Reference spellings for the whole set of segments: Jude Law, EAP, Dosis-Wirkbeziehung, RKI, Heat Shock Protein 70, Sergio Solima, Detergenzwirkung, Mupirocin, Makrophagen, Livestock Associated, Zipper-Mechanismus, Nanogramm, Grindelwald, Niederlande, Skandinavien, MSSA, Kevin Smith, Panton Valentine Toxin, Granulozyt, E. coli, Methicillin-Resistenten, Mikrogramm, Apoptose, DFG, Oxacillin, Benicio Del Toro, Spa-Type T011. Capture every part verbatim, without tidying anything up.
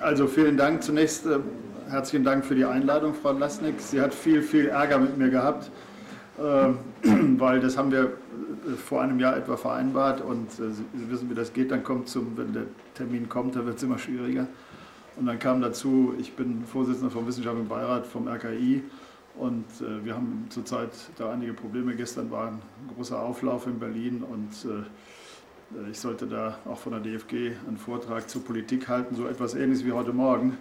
Also vielen Dank. Zunächst äh, herzlichen Dank für die Einladung, Frau Lasnick. Sie hat viel, viel Ärger mit mir gehabt, äh, weil das haben wir vor einem Jahr etwa vereinbart und äh, Sie wissen, wie das geht. Dann kommt zum, wenn der Termin kommt, dann wird es immer schwieriger. Und dann kam dazu, ich bin Vorsitzender vom Wissenschaftlichen Beirat vom R K I und äh, wir haben zurzeit da einige Probleme. Gestern war ein großer Auflauf in Berlin und äh, ich sollte da auch von der D F G einen Vortrag zur Politik halten, so etwas Ähnliches wie heute Morgen.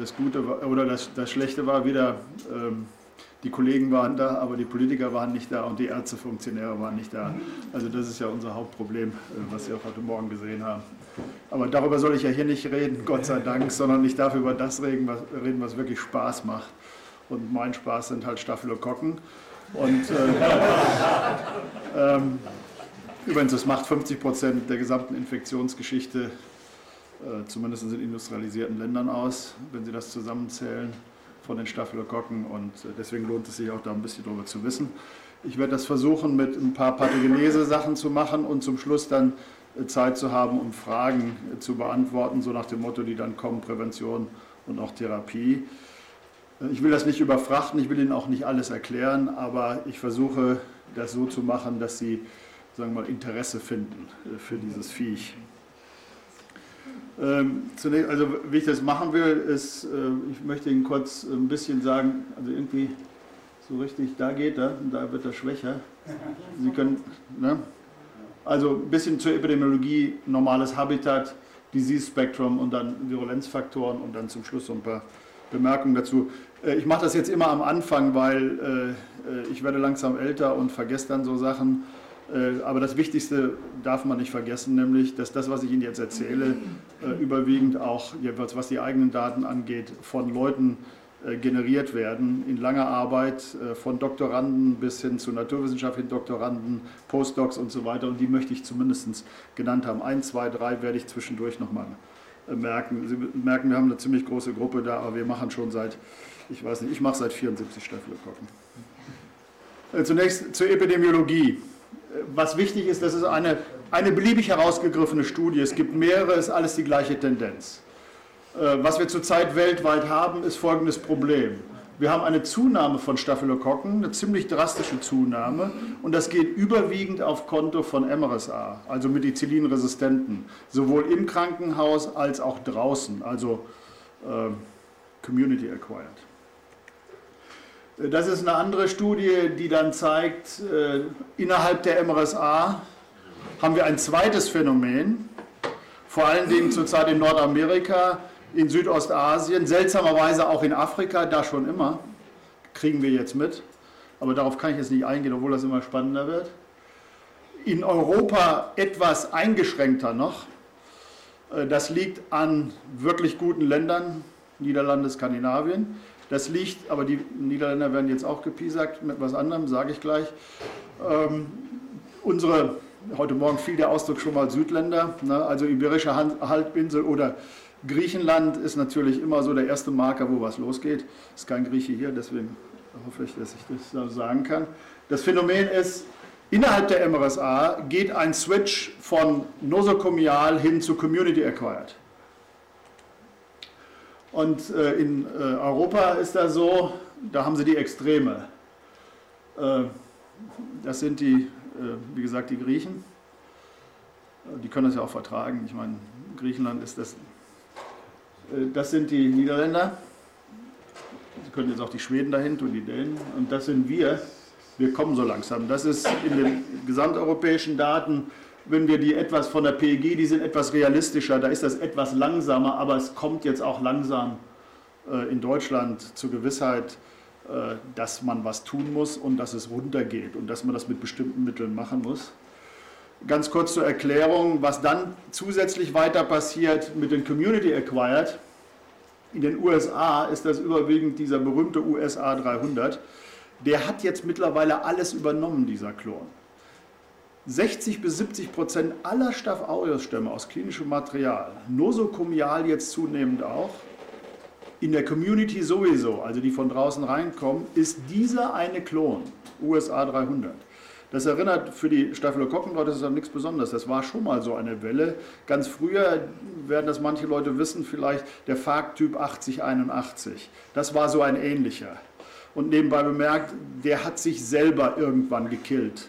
Das Gute war, oder das, das Schlechte war wieder, ähm, die Kollegen waren da, aber die Politiker waren nicht da und die Ärztefunktionäre waren nicht da. Also das ist ja unser Hauptproblem, äh, was Sie auch heute Morgen gesehen haben. Aber darüber soll ich ja hier nicht reden, Gott sei Dank, sondern ich darf über das reden, was, reden, was wirklich Spaß macht. Und mein Spaß sind halt Staphylokokken. Und äh, ähm, übrigens, das macht fünfzig Prozent der gesamten Infektionsgeschichte, äh, zumindest in industrialisierten Ländern, aus, wenn Sie das zusammenzählen, von den Staphylokokken. Und äh, deswegen lohnt es sich auch, da ein bisschen drüber zu wissen. Ich werde das versuchen, mit ein paar Pathogenese-Sachen zu machen und zum Schluss dann äh, Zeit zu haben, um Fragen äh, zu beantworten, so nach dem Motto, die dann kommen, Prävention und auch Therapie. Äh, ich will das nicht überfrachten, ich will Ihnen auch nicht alles erklären, aber ich versuche, das so zu machen, dass Sie, sagen wir mal, Interesse finden für dieses Viech. Ähm, zunächst, also wie ich das machen will, ist, äh, ich möchte Ihnen kurz ein bisschen sagen, also irgendwie so richtig, da geht er, da wird er schwächer. Sie können, ne? Also ein bisschen zur Epidemiologie, normales Habitat, Disease Spectrum und dann Virulenzfaktoren und dann zum Schluss so ein paar Bemerkungen dazu. Äh, ich mache das jetzt immer am Anfang, weil äh, ich werde langsam älter und vergesse dann so Sachen. Aber das Wichtigste darf man nicht vergessen, nämlich, dass das, was ich Ihnen jetzt erzähle, überwiegend auch, was die eigenen Daten angeht, von Leuten generiert werden, in langer Arbeit, von Doktoranden bis hin zu naturwissenschaftlichen Doktoranden, Postdocs und so weiter. Und die möchte ich zumindest genannt haben. Ein, zwei, drei werde ich zwischendurch nochmal merken. Sie merken, wir haben eine ziemlich große Gruppe da, aber wir machen schon seit, ich weiß nicht, ich mache seit vierundsiebzig Staphylokokken. Zunächst zur Epidemiologie. Was wichtig ist, das ist eine, eine beliebig herausgegriffene Studie. Es gibt mehrere, ist alles die gleiche Tendenz. Was wir zurzeit weltweit haben, ist folgendes Problem. Wir haben eine Zunahme von Staphylokokken, eine ziemlich drastische Zunahme, und das geht überwiegend auf Konto von M R S A, also Methicillin-Resistenten, sowohl im Krankenhaus als auch draußen, also äh, Community Acquired. Das ist eine andere Studie, die dann zeigt, innerhalb der M R S A haben wir ein zweites Phänomen, vor allen Dingen zurzeit in Nordamerika, in Südostasien, seltsamerweise auch in Afrika, da schon immer, kriegen wir jetzt mit, aber darauf kann ich jetzt nicht eingehen, obwohl das immer spannender wird. In Europa etwas eingeschränkter noch, das liegt an wirklich guten Ländern, Niederlande, Skandinavien. Das liegt, aber die Niederländer werden jetzt auch gepiesackt mit was anderem, sage ich gleich. Ähm, unsere, heute Morgen fiel der Ausdruck schon mal Südländer, ne, also Iberische Halbinsel oder Griechenland ist natürlich immer so der erste Marker, wo was losgeht. Ist kein Grieche hier, deswegen hoffe ich, dass ich das sagen kann. Das Phänomen ist, innerhalb der M R S A geht ein Switch von nosokomial hin zu Community Acquired. Und äh, in äh, Europa ist das so, da haben sie die Extreme. Äh, das sind die, äh, wie gesagt, die Griechen. Äh, die können das ja auch vertragen. Ich meine, Griechenland ist das. Äh, das sind die Niederländer. Sie können jetzt auch die Schweden dahin tun, die Dänen. Und das sind wir. Wir kommen so langsam. Das ist in den gesamteuropäischen Daten. Wenn wir die etwas von der P E G, die sind etwas realistischer, da ist das etwas langsamer, aber es kommt jetzt auch langsam äh, in Deutschland zur Gewissheit, äh, dass man was tun muss und dass es runtergeht und dass man das mit bestimmten Mitteln machen muss. Ganz kurz zur Erklärung, was dann zusätzlich weiter passiert mit den Community Acquired. In den U S A ist das überwiegend dieser berühmte U S A dreihundert. Der hat jetzt mittlerweile alles übernommen, dieser Klon. sechzig bis siebzig Prozent aller Staph aureus-Stämme aus klinischem Material, nosokomial jetzt zunehmend auch, in der Community sowieso, also die von draußen reinkommen, ist dieser eine Klon, U S A dreihundert. Das erinnert für die Staphylokokken-Leute, das ist nichts Besonderes. Das war schon mal so eine Welle. Ganz früher werden das manche Leute wissen, vielleicht der Phag-Typ achtzig einundachtzig. Das war so ein ähnlicher. Und nebenbei bemerkt, der hat sich selber irgendwann gekillt.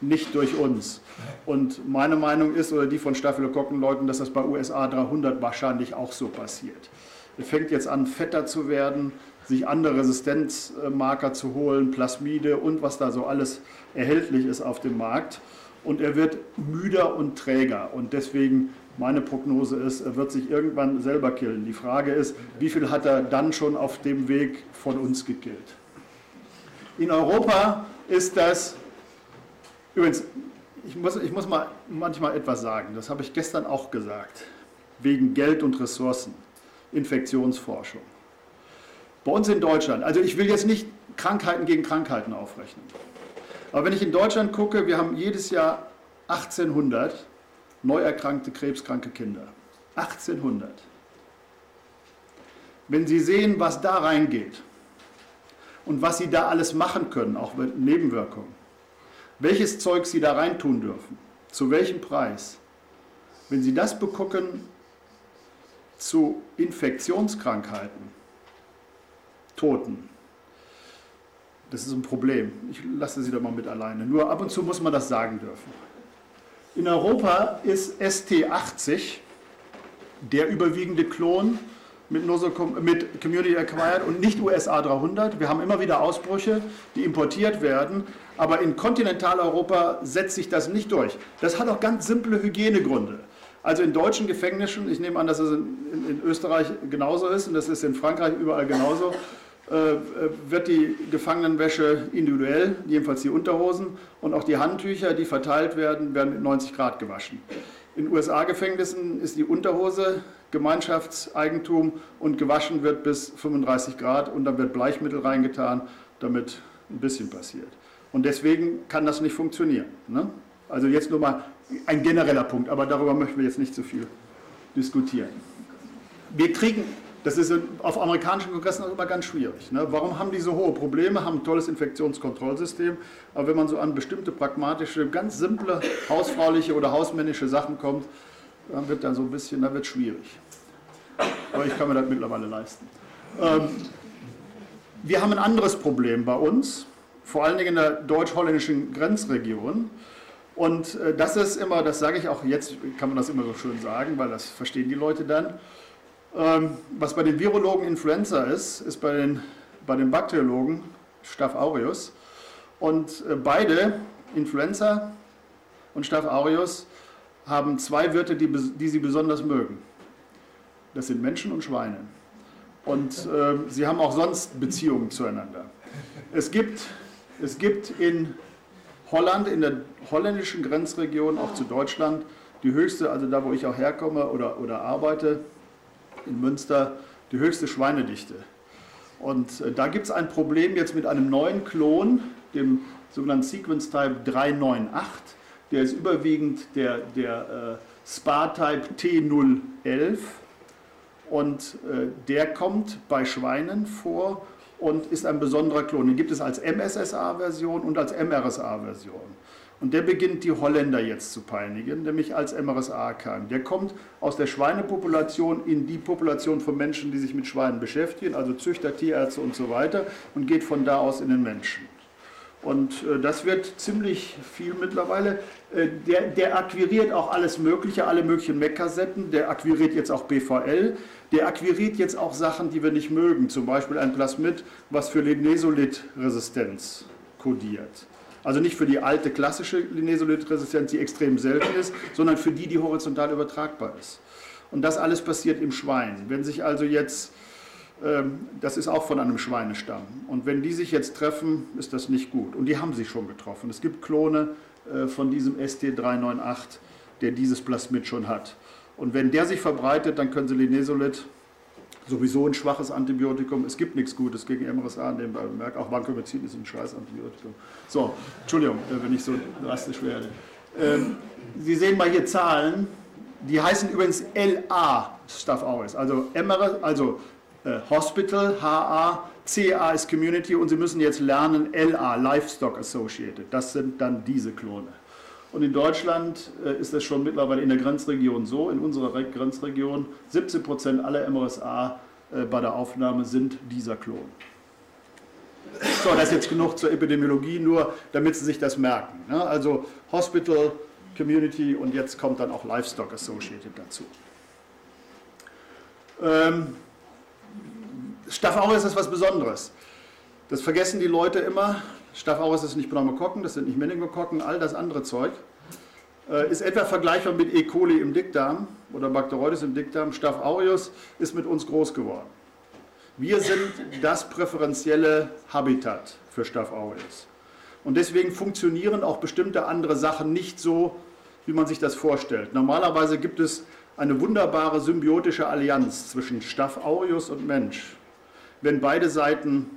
Nicht durch uns. Und meine Meinung ist, oder die von Staphylokokken-Leuten, dass das bei U S A dreihundert wahrscheinlich auch so passiert. Er fängt jetzt an, fetter zu werden, sich andere Resistenzmarker zu holen, Plasmide und was da so alles erhältlich ist auf dem Markt. Und er wird müder und träger. Und deswegen, meine Prognose ist, er wird sich irgendwann selber killen. Die Frage ist, wie viel hat er dann schon auf dem Weg von uns gekillt? In Europa ist das... Übrigens, ich muss, ich muss mal manchmal etwas sagen, das habe ich gestern auch gesagt, wegen Geld und Ressourcen, Infektionsforschung. Bei uns in Deutschland, also ich will jetzt nicht Krankheiten gegen Krankheiten aufrechnen, aber wenn ich in Deutschland gucke, wir haben jedes Jahr achtzehnhundert neu erkrankte, krebskranke Kinder. achtzehnhundert. Wenn Sie sehen, was da reingeht und was Sie da alles machen können, auch mit Nebenwirkungen, welches Zeug Sie da reintun dürfen, zu welchem Preis. Wenn Sie das begucken zu Infektionskrankheiten, Toten, das ist ein Problem. Ich lasse Sie da mal mit alleine. Nur ab und zu muss man das sagen dürfen. In Europa ist S T achtzig der überwiegende Klon mit Community Acquired und nicht U S A dreihundert. Wir haben immer wieder Ausbrüche, die importiert werden, aber in Kontinentaleuropa setzt sich das nicht durch. Das hat auch ganz simple Hygienegründe. Also in deutschen Gefängnissen, ich nehme an, dass es in, in Österreich genauso ist und das ist in Frankreich überall genauso, äh, wird die Gefangenenwäsche individuell, jedenfalls die Unterhosen und auch die Handtücher, die verteilt werden, werden mit neunzig Grad gewaschen. In U S A-Gefängnissen ist die Unterhose Gemeinschaftseigentum und gewaschen wird bis fünfunddreißig Grad und dann wird Bleichmittel reingetan, damit ein bisschen passiert. Und deswegen kann das nicht funktionieren. Ne? Also jetzt nur mal ein genereller Punkt, aber darüber möchten wir jetzt nicht so viel diskutieren. Wir kriegen, das ist auf amerikanischen Kongressen auch immer ganz schwierig. Ne? Warum haben die so hohe Probleme, haben ein tolles Infektionskontrollsystem, aber wenn man so an bestimmte pragmatische, ganz simple, hausfrauliche oder hausmännische Sachen kommt, dann wird dann so ein bisschen, dann wird schwierig. Aber ich kann mir das mittlerweile leisten. Ähm, wir haben ein anderes Problem bei uns, vor allen Dingen in der deutsch-holländischen Grenzregion. Und äh, das ist immer, das sage ich auch jetzt, kann man das immer so schön sagen, weil das verstehen die Leute dann. Ähm, was bei den Virologen Influenza ist, ist bei den, bei den Bakteriologen Staph aureus. Und äh, beide, Influenza und Staph aureus, haben zwei Wirte, die, die sie besonders mögen. Das sind Menschen und Schweine. Und äh, sie haben auch sonst Beziehungen zueinander. Es gibt, es gibt in Holland, in der holländischen Grenzregion, auch zu Deutschland, die höchste, also da, wo ich auch herkomme oder, oder arbeite, in Münster, die höchste Schweinedichte. Und äh, da gibt es ein Problem jetzt mit einem neuen Klon, dem sogenannten Sequence-Type drei neun acht. Der ist überwiegend der, der äh, S P A-Type T null elf und äh, der kommt bei Schweinen vor und ist ein besonderer Klon. Den gibt es als M S S A-Version und als M R S A-Version. Und der beginnt die Holländer jetzt zu peinigen, nämlich als M R S A-Keim. Der kommt aus der Schweinepopulation in die Population von Menschen, die sich mit Schweinen beschäftigen, also Züchter, Tierärzte und so weiter, und geht von da aus in den Menschen. Und äh, das wird ziemlich viel mittlerweile. Äh, der, der akquiriert auch alles Mögliche, alle möglichen Meckersetten. Der akquiriert jetzt auch B V L. Der akquiriert jetzt auch Sachen, die wir nicht mögen. Zum Beispiel ein Plasmid, was für Linezolid-Resistenz kodiert. Also nicht für die alte klassische Linezolid-Resistenz, die extrem selten ist, sondern für die, die horizontal übertragbar ist. Und das alles passiert im Schwein. Wenn sich also jetzt... Das ist auch von einem Schweinestamm. Und wenn die sich jetzt treffen, ist das nicht gut. Und die haben sich schon getroffen. Es gibt Klone von diesem S T drei neun acht, der dieses Plasmid schon hat. Und wenn der sich verbreitet, dann können sie Linezolid, sowieso ein schwaches Antibiotikum, es gibt nichts Gutes gegen M R S A, nebenbei bemerkt, auch Vancomycin ist ein scheiß Antibiotikum. So, Entschuldigung, wenn ich so drastisch werde. Sie sehen mal hier Zahlen, die heißen übrigens L A Staph aureus, also M R S A, also äh, Hospital, H A, C A ist Community und Sie müssen jetzt lernen L A, Livestock Associated. Das sind dann diese Klone. Und in Deutschland äh, ist das schon mittlerweile in der Grenzregion so, in unserer Grenzregion, siebzehn Prozent aller M R S A äh, bei der Aufnahme sind dieser Klon. So, das ist jetzt genug zur Epidemiologie, nur damit Sie sich das merken. Ne? Also Hospital, Community und jetzt kommt dann auch Livestock Associated dazu. Ähm, Staph aureus ist was Besonderes. Das vergessen die Leute immer. Staph aureus ist nicht Pneumokokken, das sind nicht Meningokokken, all das andere Zeug. Äh, ist etwa vergleichbar mit E. coli im Dickdarm oder Bacteroides im Dickdarm. Staph aureus ist mit uns groß geworden. Wir sind das präferentielle Habitat für Staph aureus. Und deswegen funktionieren auch bestimmte andere Sachen nicht so, wie man sich das vorstellt. Normalerweise gibt es eine wunderbare symbiotische Allianz zwischen Staph aureus und Mensch. Wenn beide Seiten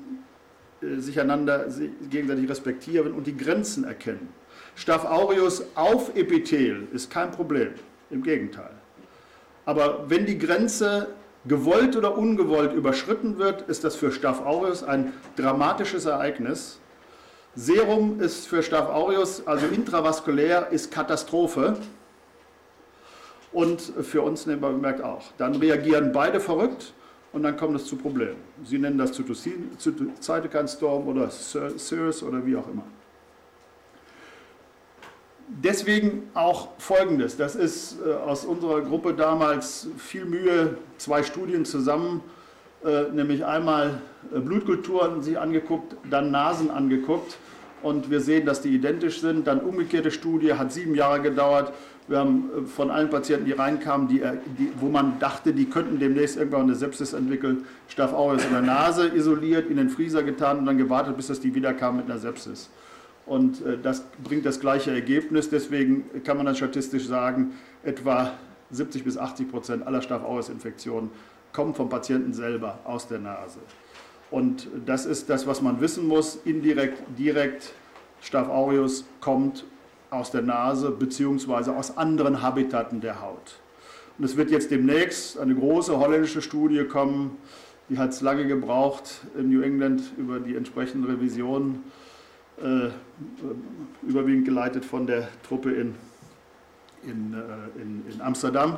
äh, sich einander sich gegenseitig respektieren und die Grenzen erkennen. Staph aureus auf Epithel ist kein Problem, im Gegenteil. Aber wenn die Grenze gewollt oder ungewollt überschritten wird, ist das für Staph aureus ein dramatisches Ereignis. Serum ist für Staph aureus, also intravaskulär, ist Katastrophe. Und für uns nehmen wir bemerkt auch. Dann reagieren beide verrückt und dann kommt es zu Problemen. Sie nennen das Cytokine-Storm oder SIRS oder wie auch immer. Deswegen auch Folgendes. Das ist aus unserer Gruppe damals viel Mühe, zwei Studien zusammen, nämlich einmal Blutkulturen sich angeguckt, dann Nasen angeguckt und wir sehen, dass die identisch sind. Dann umgekehrte Studie, hat sieben Jahre gedauert. Wir haben von allen Patienten, die reinkamen, die, die, wo man dachte, die könnten demnächst irgendwann eine Sepsis entwickeln, Staph aureus in der Nase isoliert, in den Freezer getan und dann gewartet, bis das die wiederkamen mit einer Sepsis. Und das bringt das gleiche Ergebnis. Deswegen kann man dann statistisch sagen, etwa siebzig bis achtzig Prozent aller Staph aureus-Infektionen kommen vom Patienten selber aus der Nase. Und das ist das, was man wissen muss. Indirekt, direkt, Staph aureus kommt aus der Nase bzw. aus anderen Habitaten der Haut. Und es wird jetzt demnächst eine große holländische Studie kommen, die hat es lange gebraucht in New England über die entsprechenden Revisionen, äh, überwiegend geleitet von der Truppe in, in, äh, in, in Amsterdam,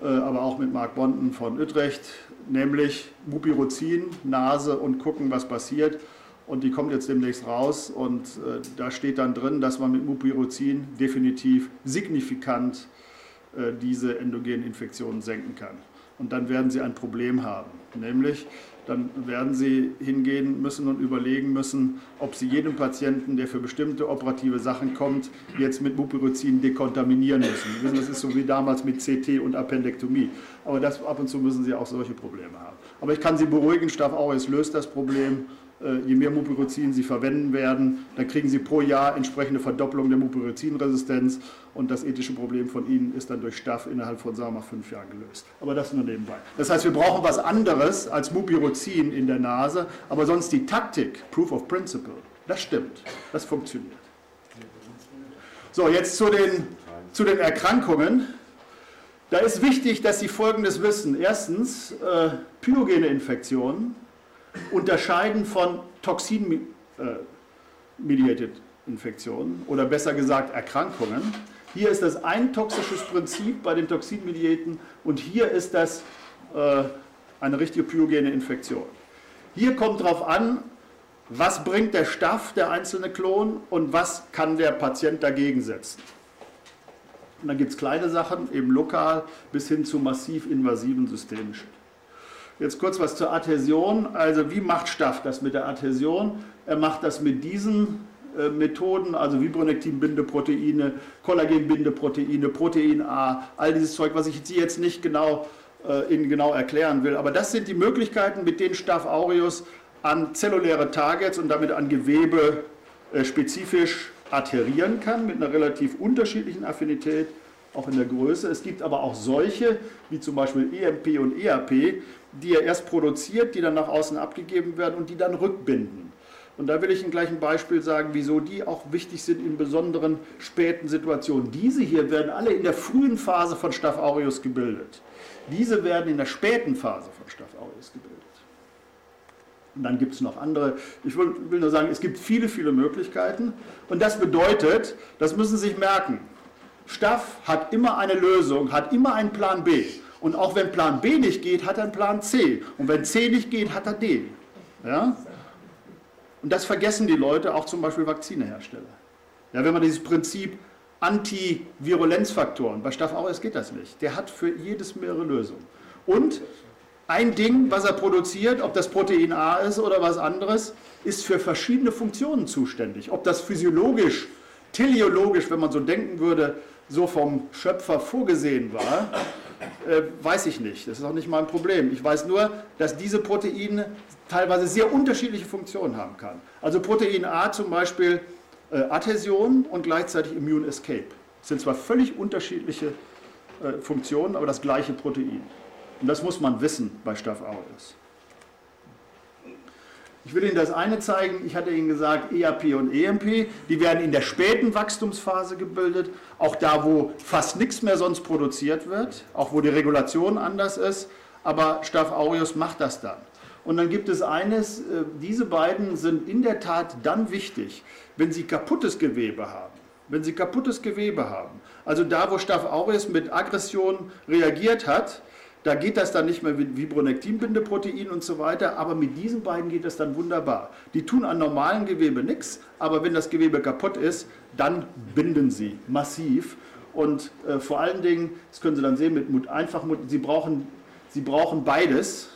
äh, aber auch mit Mark Bonten von Utrecht, nämlich Mupirocin, Nase und gucken, was passiert. Und die kommt jetzt demnächst raus und äh, da steht dann drin, dass man mit Mupirocin definitiv signifikant äh, diese endogenen Infektionen senken kann. Und dann werden Sie ein Problem haben, nämlich dann werden Sie hingehen müssen und überlegen müssen, ob Sie jedem Patienten, der für bestimmte operative Sachen kommt, jetzt mit Mupirocin dekontaminieren müssen. Sie wissen, das ist so wie damals mit C T und Appendektomie. Aber das, ab und zu müssen Sie auch solche Probleme haben. Aber ich kann Sie beruhigen, Staph aureus löst das Problem. Je mehr Mupirocin Sie verwenden werden, dann kriegen Sie pro Jahr entsprechende Verdopplung der Mupirocin-Resistenz und das ethische Problem von Ihnen ist dann durch Staph innerhalb von, sagen wir mal, fünf Jahren gelöst. Aber das nur nebenbei. Das heißt, wir brauchen was anderes als Mupirocin in der Nase, aber sonst die Taktik, Proof of Principle, das stimmt, das funktioniert. So, jetzt zu den, zu den Erkrankungen. Da ist wichtig, dass Sie Folgendes wissen. Erstens, äh, pyogene Infektionen unterscheiden von Toxin-mediated Infektionen oder besser gesagt Erkrankungen. Hier ist das ein toxisches Prinzip bei den Toxin-mediaten und hier ist das äh, eine richtige pyogene Infektion. Hier kommt darauf an, was bringt der Staph, der einzelne Klon, und was kann der Patient dagegen setzen. Und dann gibt es kleine Sachen, eben lokal bis hin zu massiv invasiven systemischen. Jetzt kurz was zur Adhäsion. Also wie macht Staph das mit der Adhäsion? Er macht das mit diesen äh, Methoden, also Fibronektin-Bindeproteine, Kollagen-Bindeproteine, Protein A, all dieses Zeug, was ich Sie jetzt nicht genau, äh, Ihnen genau erklären will. Aber das sind die Möglichkeiten, mit denen Staph aureus an zelluläre Targets und damit an Gewebe äh, spezifisch adherieren kann, mit einer relativ unterschiedlichen Affinität, auch in der Größe. Es gibt aber auch solche, wie zum Beispiel E M P und E A P, die er erst produziert, die dann nach außen abgegeben werden und die dann rückbinden. Und da will ich Ihnen gleich ein Beispiel sagen, wieso die auch wichtig sind in besonderen späten Situationen. Diese hier werden alle in der frühen Phase von Staph aureus gebildet. Diese werden in der späten Phase von Wirkstoff auch ist gebildet. Und dann gibt es noch andere. Ich will, will nur sagen, es gibt viele, viele Möglichkeiten. Und das bedeutet, das müssen Sie sich merken, Staff hat immer eine Lösung, hat immer einen Plan B. Und auch wenn Plan B nicht geht, hat er einen Plan C. Und wenn C nicht geht, hat er D. Ja? Und das vergessen die Leute, auch zum Beispiel Vakzinehersteller. Ja, wenn man dieses Prinzip Antivirulenzfaktoren, bei Staph aureus geht das nicht. Der hat für jedes mehrere Lösungen. Und ein Ding, was er produziert, ob das Protein A ist oder was anderes, ist für verschiedene Funktionen zuständig. Ob das physiologisch, teleologisch, wenn man so denken würde, so vom Schöpfer vorgesehen war, äh, weiß ich nicht. Das ist auch nicht mein Problem. Ich weiß nur, dass diese Proteine teilweise sehr unterschiedliche Funktionen haben kann. Also Protein A zum Beispiel äh, Adhäsion und gleichzeitig Immune Escape. Das sind zwar völlig unterschiedliche äh, Funktionen, aber das gleiche Protein. Und das muss man wissen bei Staph aureus. Ich will Ihnen das eine zeigen, ich hatte Ihnen gesagt, E A P und E M P, die werden in der späten Wachstumsphase gebildet, auch da, wo fast nichts mehr sonst produziert wird, auch wo die Regulation anders ist, aber Staph aureus macht das dann. Und dann gibt es eines, diese beiden sind in der Tat dann wichtig, wenn Sie kaputtes Gewebe haben. Wenn Sie kaputtes Gewebe haben, also da, wo Staph aureus mit Aggression reagiert hat, da geht das dann nicht mehr mit Fibronektin-Bindeprotein und so weiter, aber mit diesen beiden geht das dann wunderbar. Die tun an normalem Gewebe nichts, aber wenn das Gewebe kaputt ist, dann binden sie massiv. Und äh, vor allen Dingen, das können Sie dann sehen, mit Mut, einfach, sie brauchen, sie brauchen beides.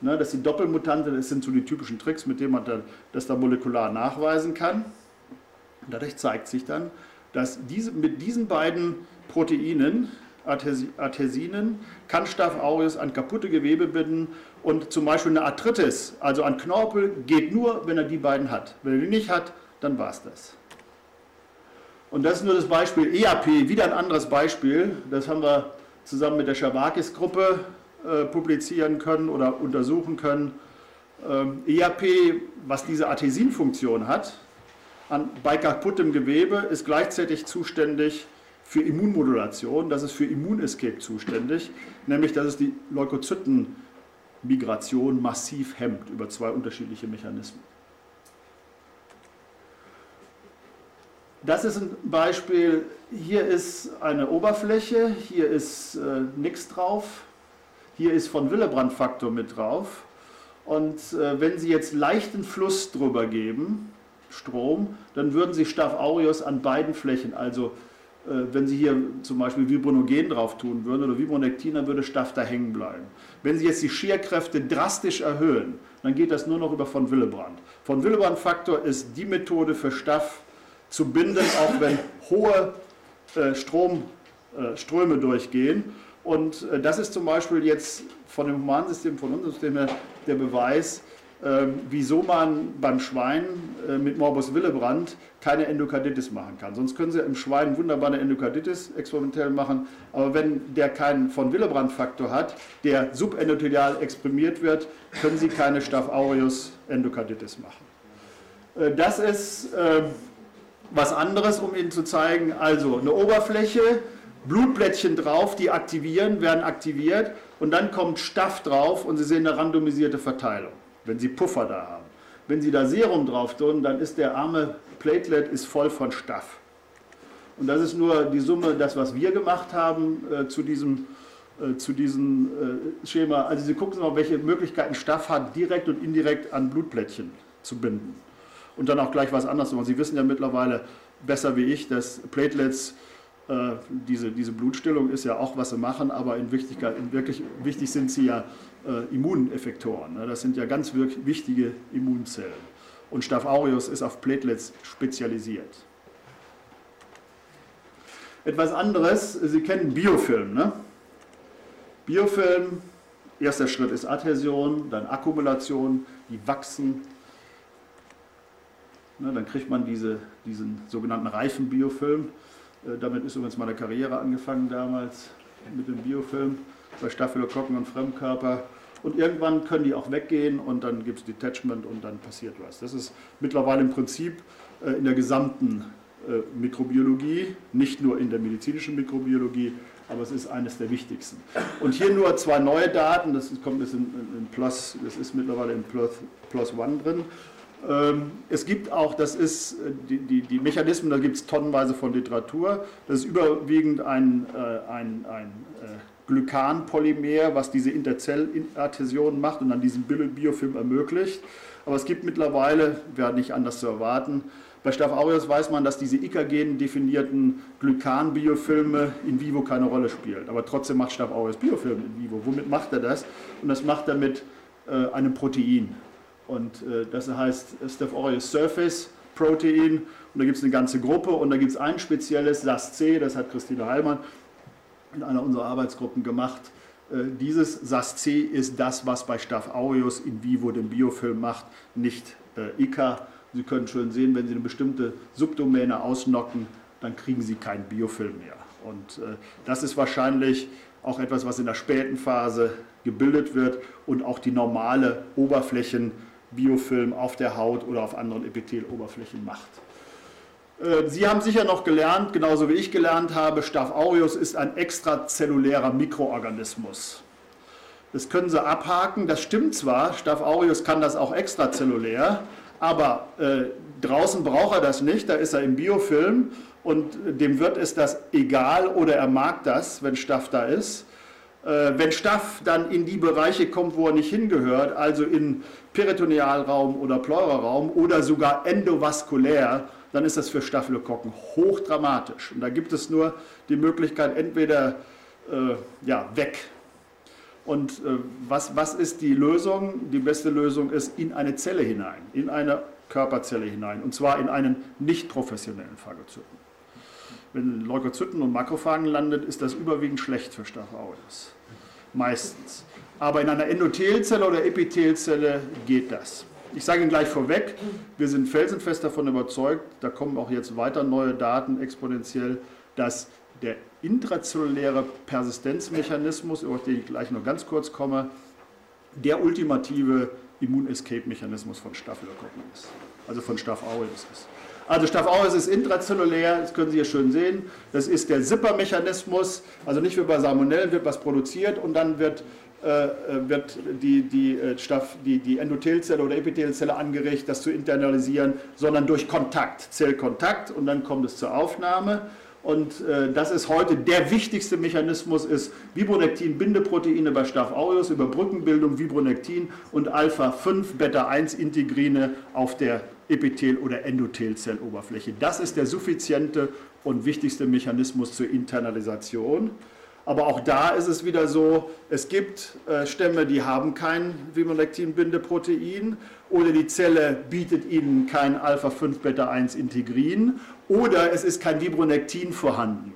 Ne, das sind Doppelmutante, das sind so die typischen Tricks, mit denen man da, das da molekular nachweisen kann. Und dadurch zeigt sich dann, dass diese, mit diesen beiden Proteinen, Adhäsinen, kann Staph aureus an kaputte Gewebe binden und zum Beispiel eine Arthritis, also an Knorpel, geht nur, wenn er die beiden hat. Wenn er die nicht hat, dann war es das. Und das ist nur das Beispiel E A P, wieder ein anderes Beispiel, das haben wir zusammen mit der Schavakis-Gruppe äh, publizieren können oder untersuchen können. Ähm, E A P, was diese Adhäsin-Funktion hat, an, bei kaputtem Gewebe, ist gleichzeitig zuständig für Immunmodulation, das ist für Immunescape zuständig, nämlich dass es die Leukozytenmigration massiv hemmt über zwei unterschiedliche Mechanismen. Das ist ein Beispiel, hier ist eine Oberfläche, hier ist äh, nichts drauf, hier ist von Willebrand-Faktor mit drauf und äh, wenn Sie jetzt leichten Fluss drüber geben, Strom, dann würden Sie Staph aureus an beiden Flächen, also wenn Sie hier zum Beispiel Fibronogen drauf tun würden oder Fibronektin, dann würde Staph da hängen bleiben. Wenn Sie jetzt die Scherkräfte drastisch erhöhen, dann geht das nur noch über von Willebrand. Von Willebrand-Faktor ist die Methode für Staph zu binden, auch wenn hohe äh, Strom, äh, Ströme durchgehen. Und äh, das ist zum Beispiel jetzt von dem Humansystem, von unserem System her, der Beweis, Äh, wieso man beim Schwein äh, mit Morbus Willebrand keine Endokarditis machen kann. Sonst können Sie im Schwein wunderbar eine Endokarditis experimentell machen, aber wenn der keinen von Willebrand-Faktor hat, der subendothelial exprimiert wird, können Sie keine Staph aureus Endokarditis machen. Äh, das ist äh, was anderes, um Ihnen zu zeigen, also eine Oberfläche, Blutplättchen drauf, die aktivieren, werden aktiviert und dann kommt Staph drauf und Sie sehen eine randomisierte Verteilung. Wenn Sie Puffer da haben. Wenn Sie da Serum drauf tun, dann ist der arme Platelet ist voll von Staph. Und das ist nur die Summe, das, was wir gemacht haben äh, zu diesem, äh, zu diesem äh, Schema. Also Sie gucken mal, welche Möglichkeiten Staph hat, direkt und indirekt an Blutplättchen zu binden. Und dann auch gleich was anderes. Und Sie wissen ja mittlerweile besser wie ich, dass Platelets, äh, diese, diese Blutstillung ist ja auch, was sie machen, aber in Wichtigkeit, in wirklich, wichtig sind sie ja Äh, Immuneffektoren. Ne? Das sind ja ganz wirklich wichtige Immunzellen. Und Staph aureus ist auf Platelets spezialisiert. Etwas anderes, Sie kennen Biofilm. Ne? Biofilm, erster Schritt ist Adhäsion, dann Akkumulation, die wachsen. Ne? Dann kriegt man diese, diesen sogenannten reifen Biofilm. Äh, damit ist übrigens meine Karriere angefangen damals mit dem Biofilm. Bei Staphylokokken und Fremdkörper. Und irgendwann können die auch weggehen und dann gibt es Detachment und dann passiert was. Das ist mittlerweile im Prinzip äh, in der gesamten äh, Mikrobiologie, nicht nur in der medizinischen Mikrobiologie, aber es ist eines der wichtigsten. Und hier nur zwei neue Daten, das kommt jetzt in, in Plus, das ist mittlerweile in Plus, Plus One drin. Es gibt auch, das ist die, die, die Mechanismen, da gibt es tonnenweise von Literatur, das ist überwiegend ein, ein, ein Glykanpolymer, was diese Interzelladhäsion macht und dann diesen Biofilm ermöglicht. Aber es gibt mittlerweile, wäre nicht anders zu erwarten, bei Staph aureus weiß man, dass diese ikagen definierten Glykan-Biofilme in vivo keine Rolle spielen. Aber trotzdem macht Staph aureus Biofilme in vivo. Womit macht er das? Und das macht er mit äh, einem Protein. Und äh, das heißt Staph aureus Surface Protein. Und da gibt es eine ganze Gruppe und da gibt es ein spezielles S A S C, das hat Christine Heilmann in einer unserer Arbeitsgruppen gemacht. Äh, dieses S A S C ist das, was bei Staph aureus in vivo den Biofilm macht, nicht äh, I C A. Sie können schön sehen, wenn Sie eine bestimmte Subdomäne ausnocken, dann kriegen Sie keinen Biofilm mehr. Und äh, das ist wahrscheinlich auch etwas, was in der späten Phase gebildet wird und auch die normale Oberflächen-Biofilm auf der Haut oder auf anderen Epitheloberflächen macht. Äh, Sie haben sicher noch gelernt, genauso wie ich gelernt habe, Staph aureus ist ein extrazellulärer Mikroorganismus. Das können Sie abhaken, das stimmt zwar, Staph aureus kann das auch extrazellulär, aber äh, draußen braucht er das nicht, da ist er im Biofilm und dem wird es das egal oder er mag das, wenn Staph da ist. Äh, wenn Staph dann in die Bereiche kommt, wo er nicht hingehört, also in Peritonealraum oder Pleuraraum oder sogar endovaskulär, dann ist das für Staphylokokken hochdramatisch. Und da gibt es nur die Möglichkeit, entweder äh, ja, weg. Und was, was ist die Lösung? Die beste Lösung ist in eine Zelle hinein, in eine Körperzelle hinein, und zwar in einen nicht professionellen Phagozyten. Wenn Leukozyten und Makrophagen landet, ist das überwiegend schlecht für Staph aureus. Meistens. Aber in einer Endothelzelle oder Epithelzelle geht das. Ich sage Ihnen gleich vorweg, wir sind felsenfest davon überzeugt, da kommen auch jetzt weiter neue Daten exponentiell, dass der intrazelluläre Persistenzmechanismus, über den ich gleich noch ganz kurz komme, der ultimative Immun-Escape-Mechanismus von Staphylokokken ist, also von Staph aureus ist. Also Staph aureus ist intrazellulär, das können Sie hier schön sehen, das ist der Zipper-Mechanismus, also nicht wie bei Salmonellen wird was produziert und dann wird, äh, wird die, die, Staph, die, die Endothelzelle oder Epithelzelle angeregt, das zu internalisieren, sondern durch Kontakt, Zellkontakt, und dann kommt es zur Aufnahme. Und äh, das ist heute der wichtigste Mechanismus, ist Fibronektin-Bindeproteine bei Staph aureus über Brückenbildung, Fibronektin und Alpha fünf Beta eins Integrine auf der Epithel- oder Endothelzelloberfläche. Das ist der suffiziente und wichtigste Mechanismus zur Internalisation. Aber auch da ist es wieder so, es gibt äh, Stämme, die haben kein Fibronektin-Bindeprotein oder die Zelle bietet ihnen kein Alpha fünf Beta eins Integrin oder es ist kein Fibronektin vorhanden.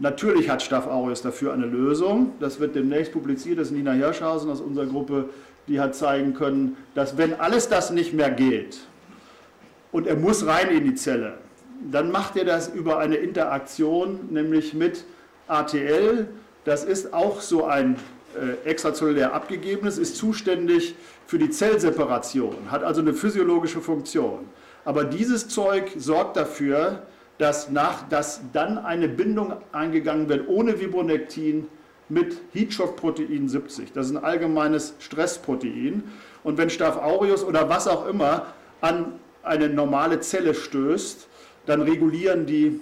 Natürlich hat Staph aureus dafür eine Lösung, das wird demnächst publiziert, das ist Nina Hirschhausen aus unserer Gruppe, die hat zeigen können, dass wenn alles das nicht mehr geht und er muss rein in die Zelle, dann macht er das über eine Interaktion, nämlich mit A T L, das ist auch so ein äh, extrazellulär abgegebenes, ist zuständig für die Zellseparation, hat also eine physiologische Funktion. Aber dieses Zeug sorgt dafür, dass, nach, dass dann eine Bindung eingegangen wird ohne Fibronektin mit Heat-Shock-Protein siebzig. Das ist ein allgemeines Stressprotein. Und wenn Staph aureus oder was auch immer an eine normale Zelle stößt, dann regulieren die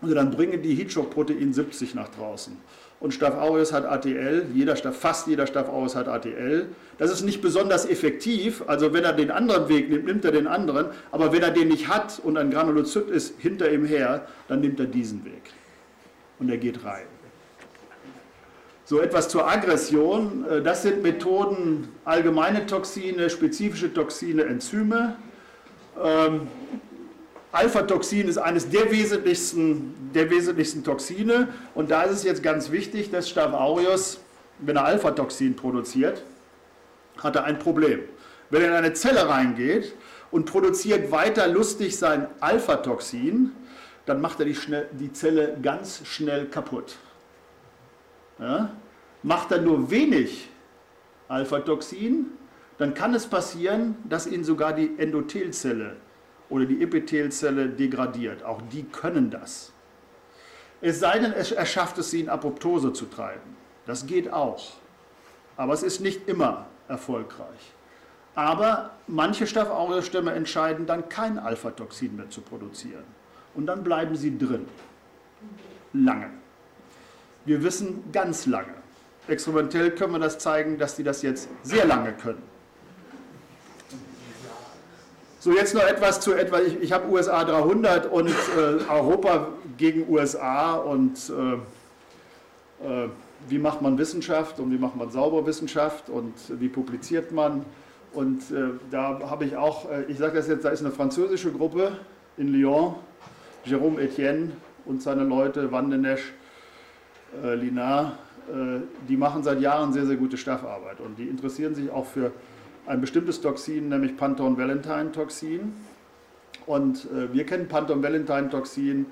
Also dann bringen die Heat-Shock-Protein siebzig nach draußen. Und Staph aureus hat A T L, jeder, fast jeder Staph aureus hat A T L. Das ist nicht besonders effektiv, also wenn er den anderen Weg nimmt, nimmt er den anderen. Aber wenn er den nicht hat und ein Granulozyt ist hinter ihm her, dann nimmt er diesen Weg. Und er geht rein. So etwas zur Aggression. Das sind Methoden, allgemeine Toxine, spezifische Toxine, Enzyme. Ähm, Alpha-Toxin ist eines der wesentlichsten, der wesentlichsten Toxine und da ist es jetzt ganz wichtig, dass Staph aureus, wenn er Alpha-Toxin produziert, hat er ein Problem. Wenn er in eine Zelle reingeht und produziert weiter lustig sein Alpha-Toxin, dann macht er die, schnell, die Zelle ganz schnell kaputt. Ja? Macht er nur wenig Alpha-Toxin, dann kann es passieren, dass ihn sogar die Endothelzelle oder die Epithelzelle degradiert. Auch die können das. Es sei denn, er schafft es, sie in Apoptose zu treiben. Das geht auch. Aber es ist nicht immer erfolgreich. Aber manche Staph-Aureus-Stämme entscheiden dann, kein Alpha-Toxin mehr zu produzieren. Und dann bleiben sie drin. Lange. Wir wissen, ganz lange. Experimentell können wir das zeigen, dass die das jetzt sehr lange können. So, jetzt noch etwas zu etwa, ich, ich habe U S A dreihundert und äh, Europa gegen U S A und äh, äh, wie macht man Wissenschaft und wie macht man saubere Wissenschaft und wie publiziert man. Und äh, da habe ich auch, äh, ich sage das jetzt, da ist eine französische Gruppe in Lyon, Jérôme Etienne und seine Leute, Vandenesch, äh, Linard, äh, die machen seit Jahren sehr, sehr gute Staffarbeit und die interessieren sich auch für ein bestimmtes Toxin, nämlich Panton Valentine Toxin. Und äh, wir kennen Panton Valentine Toxin,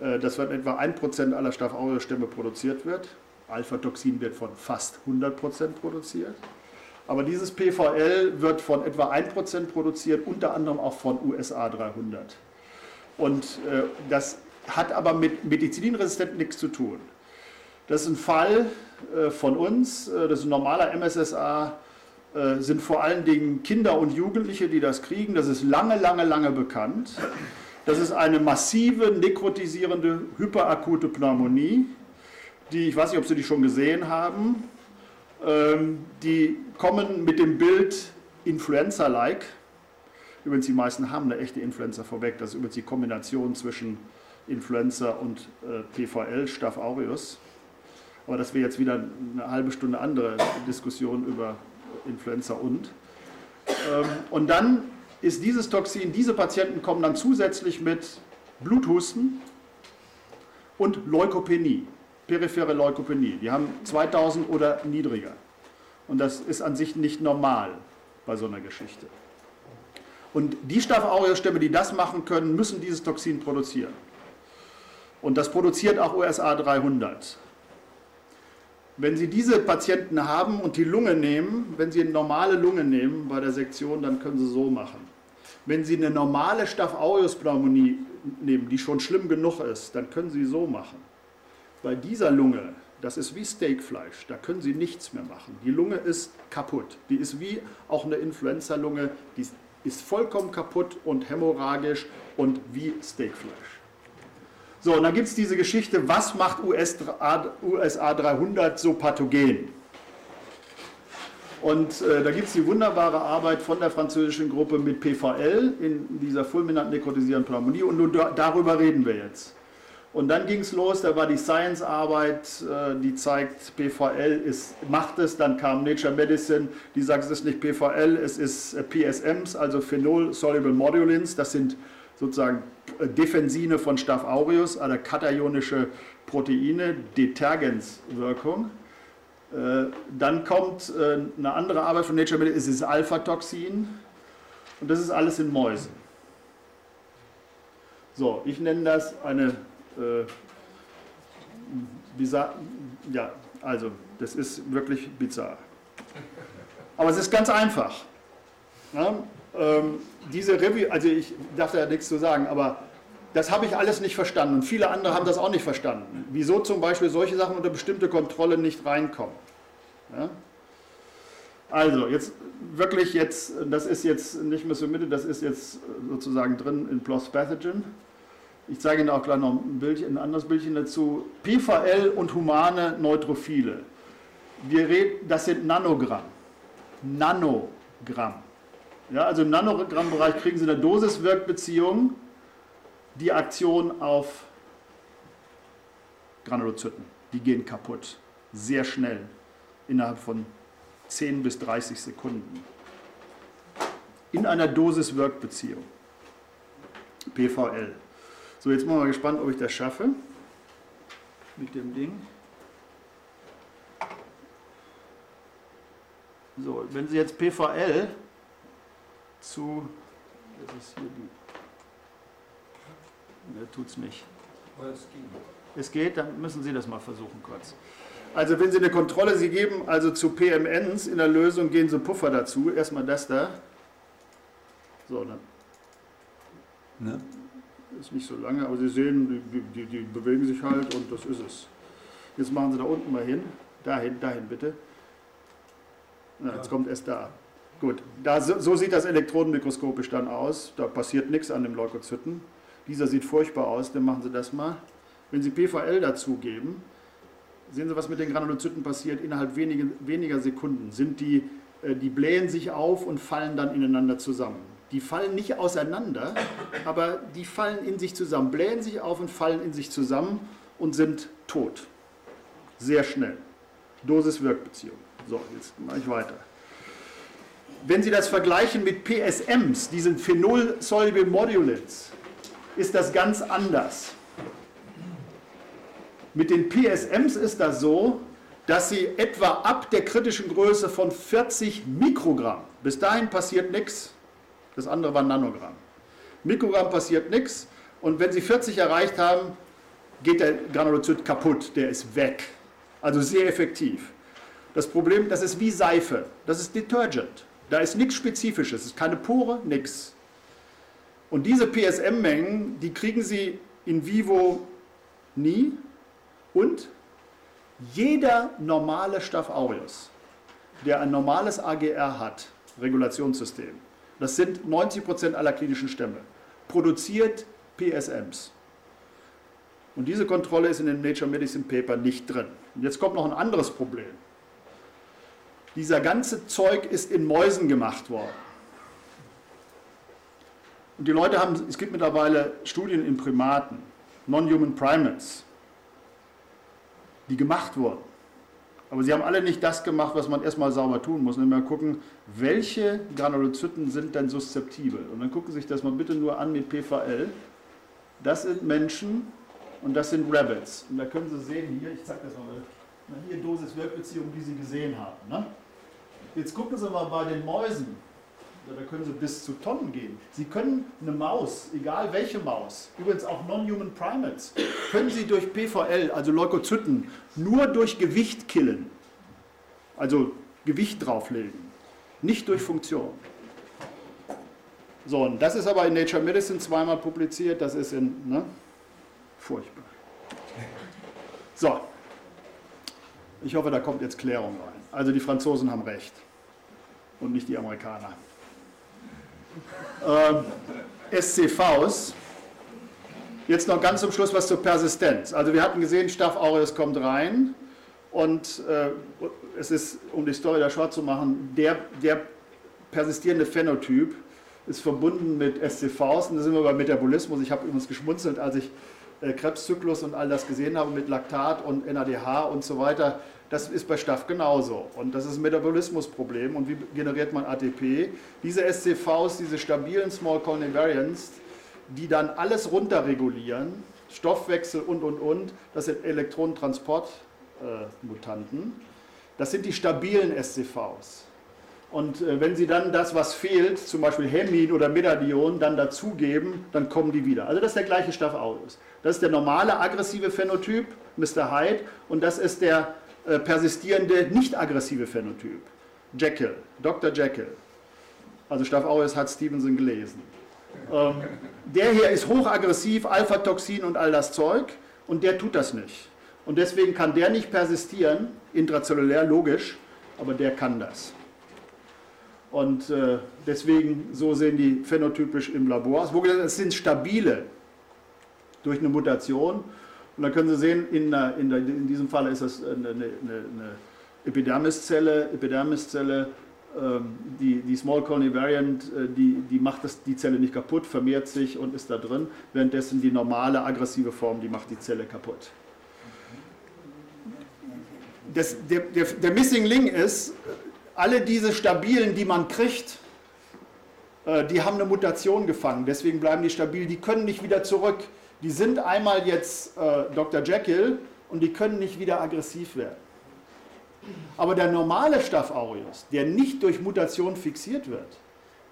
äh, das von etwa ein Prozent aller Staph-Aureus-Stämme produziert wird. Alpha-Toxin wird von fast hundert Prozent produziert. Aber dieses P V L wird von etwa ein Prozent produziert, unter anderem auch von U S A dreihundert. Und äh, das hat aber mit Methicillin-Resistenten nichts zu tun. Das ist ein Fall äh, von uns, äh, das ist ein normaler M S S A, äh, sind vor allen Dingen Kinder und Jugendliche, die das kriegen. Das ist lange, lange, lange bekannt. Das ist eine massive, nekrotisierende, hyperakute Pneumonie, die, ich weiß nicht, ob Sie die schon gesehen haben, die kommen mit dem Bild Influenza-like. Übrigens, die meisten haben eine echte Influenza vorweg. Das ist übrigens die Kombination zwischen Influenza und äh, P V L, Staph aureus. Aber das wäre jetzt wieder eine halbe Stunde andere Diskussion über Influenza und. Ähm, und dann ist dieses Toxin, diese Patienten kommen dann zusätzlich mit Bluthusten und Leukopenie. Periphere Leukopenie, die haben zweitausend oder niedriger. Und das ist an sich nicht normal bei so einer Geschichte. Und die Staph-Aureus-Stämme, die das machen können, müssen dieses Toxin produzieren. Und das produziert auch U S A dreihundert. Wenn Sie diese Patienten haben und die Lunge nehmen, wenn Sie eine normale Lunge nehmen bei der Sektion, dann können Sie so machen. Wenn Sie eine normale Staph-Aureus-Pneumonie nehmen, die schon schlimm genug ist, dann können Sie so machen. Bei dieser Lunge, das ist wie Steakfleisch, da können Sie nichts mehr machen. Die Lunge ist kaputt. Die ist wie auch eine Influenza-Lunge, die ist vollkommen kaputt und hämorrhagisch und wie Steakfleisch. So, und dann gibt es diese Geschichte, was macht U S A dreihundert so pathogen? Und äh, da gibt es die wunderbare Arbeit von der französischen Gruppe mit P V L in dieser fulminant nekrotisierenden Pneumonie und nur darüber reden wir jetzt. Und dann ging es los, da war die Science-Arbeit, die zeigt, P V L ist, macht es, dann kam Nature Medicine, die sagt, es ist nicht P V L, es ist P S Ms, also Phenol-Soluble Modulins, das sind sozusagen Defensine von Staph aureus, also kataionische Proteine, Detergenzwirkung. Dann kommt eine andere Arbeit von Nature Medicine, es ist Alpha-Toxin und das ist alles in Mäusen. So, ich nenne das eine... Äh, bizarr, ja, also das ist wirklich bizarr. Aber es ist ganz einfach. Ja, ähm, diese Review, also ich darf da ja nichts zu sagen, aber das habe ich alles nicht verstanden und viele andere haben das auch nicht verstanden. Wieso zum Beispiel solche Sachen unter bestimmte Kontrolle nicht reinkommen. Ja? Also jetzt wirklich jetzt, das ist jetzt nicht mehr so Mitte, das ist jetzt sozusagen drin in PLOS Pathogen. Ich zeige Ihnen auch gleich noch ein, Bildchen, ein anderes Bildchen dazu. P V L und humane Neutrophile. Wir reden, das sind Nanogramm. Nanogramm. Ja, also im Nanogrammbereich kriegen Sie in der Dosis-Wirkbeziehung die Aktion auf Granulozyten. Die gehen kaputt. Sehr schnell. Innerhalb von zehn bis dreißig Sekunden. In einer Dosis-Wirkbeziehung. P V L. So, jetzt bin ich mal gespannt, ob ich das schaffe mit dem Ding. So, wenn Sie jetzt P V L zu... Das ist hier die... Ne, tut's nicht. Es geht, dann müssen Sie das mal versuchen kurz. Also wenn Sie eine Kontrolle Sie geben, also zu P M Ns in der Lösung gehen Sie Puffer dazu. Erstmal das da. So, dann... Ne? ist nicht so lange, aber Sie sehen, die, die, die bewegen sich halt und das ist es. Jetzt machen Sie da unten mal hin, dahin, dahin bitte. Na, jetzt kommt es da. Gut, da, so sieht das elektronenmikroskopisch dann aus, da passiert nichts an dem Leukozyten. Dieser sieht furchtbar aus, dann machen Sie das mal. Wenn Sie P V L dazugeben, sehen Sie, was mit den Granulozyten passiert, innerhalb weniger, weniger Sekunden sind die, die blähen sich auf und fallen dann ineinander zusammen. Die fallen nicht auseinander, aber die fallen in sich zusammen, blähen sich auf und fallen in sich zusammen und sind tot. Sehr schnell. Dosis-Wirkbeziehung. So, jetzt mache ich weiter. Wenn Sie das vergleichen mit P S Ms, diesen Phenol-Soluble Modulants, ist das ganz anders. Mit den P S Ms ist das so, dass sie etwa ab der kritischen Größe von vierzig Mikrogramm, bis dahin passiert nichts, das andere war Nanogramm. Mikrogramm passiert nichts und wenn Sie vierzig erreicht haben, geht der Granulozyt kaputt, der ist weg. Also sehr effektiv. Das Problem, das ist wie Seife, das ist Detergent. Da ist nichts Spezifisches, es ist keine Pore, nichts. Und diese P S M-Mengen, die kriegen Sie in vivo nie und jeder normale Staph aureus, der ein normales A G R hat, Regulationssystem, das sind neunzig Prozent aller klinischen Stämme, produziert P S Ms. Und diese Kontrolle ist in dem Nature Medicine Paper nicht drin. Und jetzt kommt noch ein anderes Problem. Dieser ganze Zeug ist in Mäusen gemacht worden. Und die Leute haben, es gibt mittlerweile Studien in Primaten, Non-Human Primates, die gemacht wurden. Aber sie haben alle nicht das gemacht, was man erstmal sauber tun muss. Nämlich mal gucken, welche Granulozyten sind denn suszeptibel. Und dann gucken Sie sich das mal bitte nur an mit P V L. Das sind Menschen und das sind Rabbits. Und da können Sie sehen, hier, ich zeige das mal, na, hier Dosis-Wirkbeziehung, die Sie gesehen haben. Ne? Jetzt gucken Sie mal bei den Mäusen. Da können Sie bis zu Tonnen gehen. Sie können eine Maus, egal welche Maus, übrigens auch Non-Human Primates, können Sie durch P V L, also Leukozyten, nur durch Gewicht killen. Also Gewicht drauflegen, nicht durch Funktion. So, und das ist aber in Nature Medicine zweimal publiziert, das ist in, ne? Furchtbar. So, ich hoffe, da kommt jetzt Klärung rein. Also die Franzosen haben recht und nicht die Amerikaner. Äh, S C Vs. Jetzt noch ganz zum Schluss was zur Persistenz. Also wir hatten gesehen, Staph aureus kommt rein und äh, es ist, um die Story da short zu machen, der, der persistierende Phänotyp ist verbunden mit S C Vs und da sind wir beim Metabolismus. Ich habe übrigens geschmunzelt, als ich äh, Krebszyklus und all das gesehen habe mit Laktat und N A D H und so weiter. Das ist bei Staph genauso und das ist ein Metabolismusproblem und wie generiert man A T P? Diese S C Vs, diese stabilen Small Colony Variants, die dann alles runterregulieren, Stoffwechsel und und und, das sind Elektronentransportmutanten, das sind die stabilen S C Vs. Und wenn Sie dann das, was fehlt, zum Beispiel Hemin oder Methadion, dann dazugeben, dann kommen die wieder. Also das ist der gleiche Staph aureus. Das ist der normale aggressive Phänotyp, Mister Hyde, und das ist der persistierende, nicht aggressive Phänotyp. Jekyll, Doktor Jekyll. Also Staph aureus hat Stevenson gelesen. Ähm, der hier ist hochaggressiv, Alpha-Toxin und all das Zeug und der tut das nicht. Und deswegen kann der nicht persistieren, intrazellulär, logisch, aber der kann das. Und äh, deswegen, so sehen die phänotypisch im Labor aus. Das sind stabile durch eine Mutation. Und da können Sie sehen, in, in, in diesem Fall ist das eine, eine, eine Epidermiszelle, Epidermiszelle ähm, die, die Small Colony Variant, die, die macht das, die Zelle nicht kaputt, vermehrt sich und ist da drin, währenddessen die normale aggressive Form, die macht die Zelle kaputt. Das, der, der, der Missing Link ist, alle diese Stabilen, die man kriegt, äh, die haben eine Mutation gefangen, deswegen bleiben die stabil, die können nicht wieder zurück. Die sind einmal jetzt äh, Doktor Jekyll und die können nicht wieder aggressiv werden. Aber der normale Staph aureus, der nicht durch Mutation fixiert wird,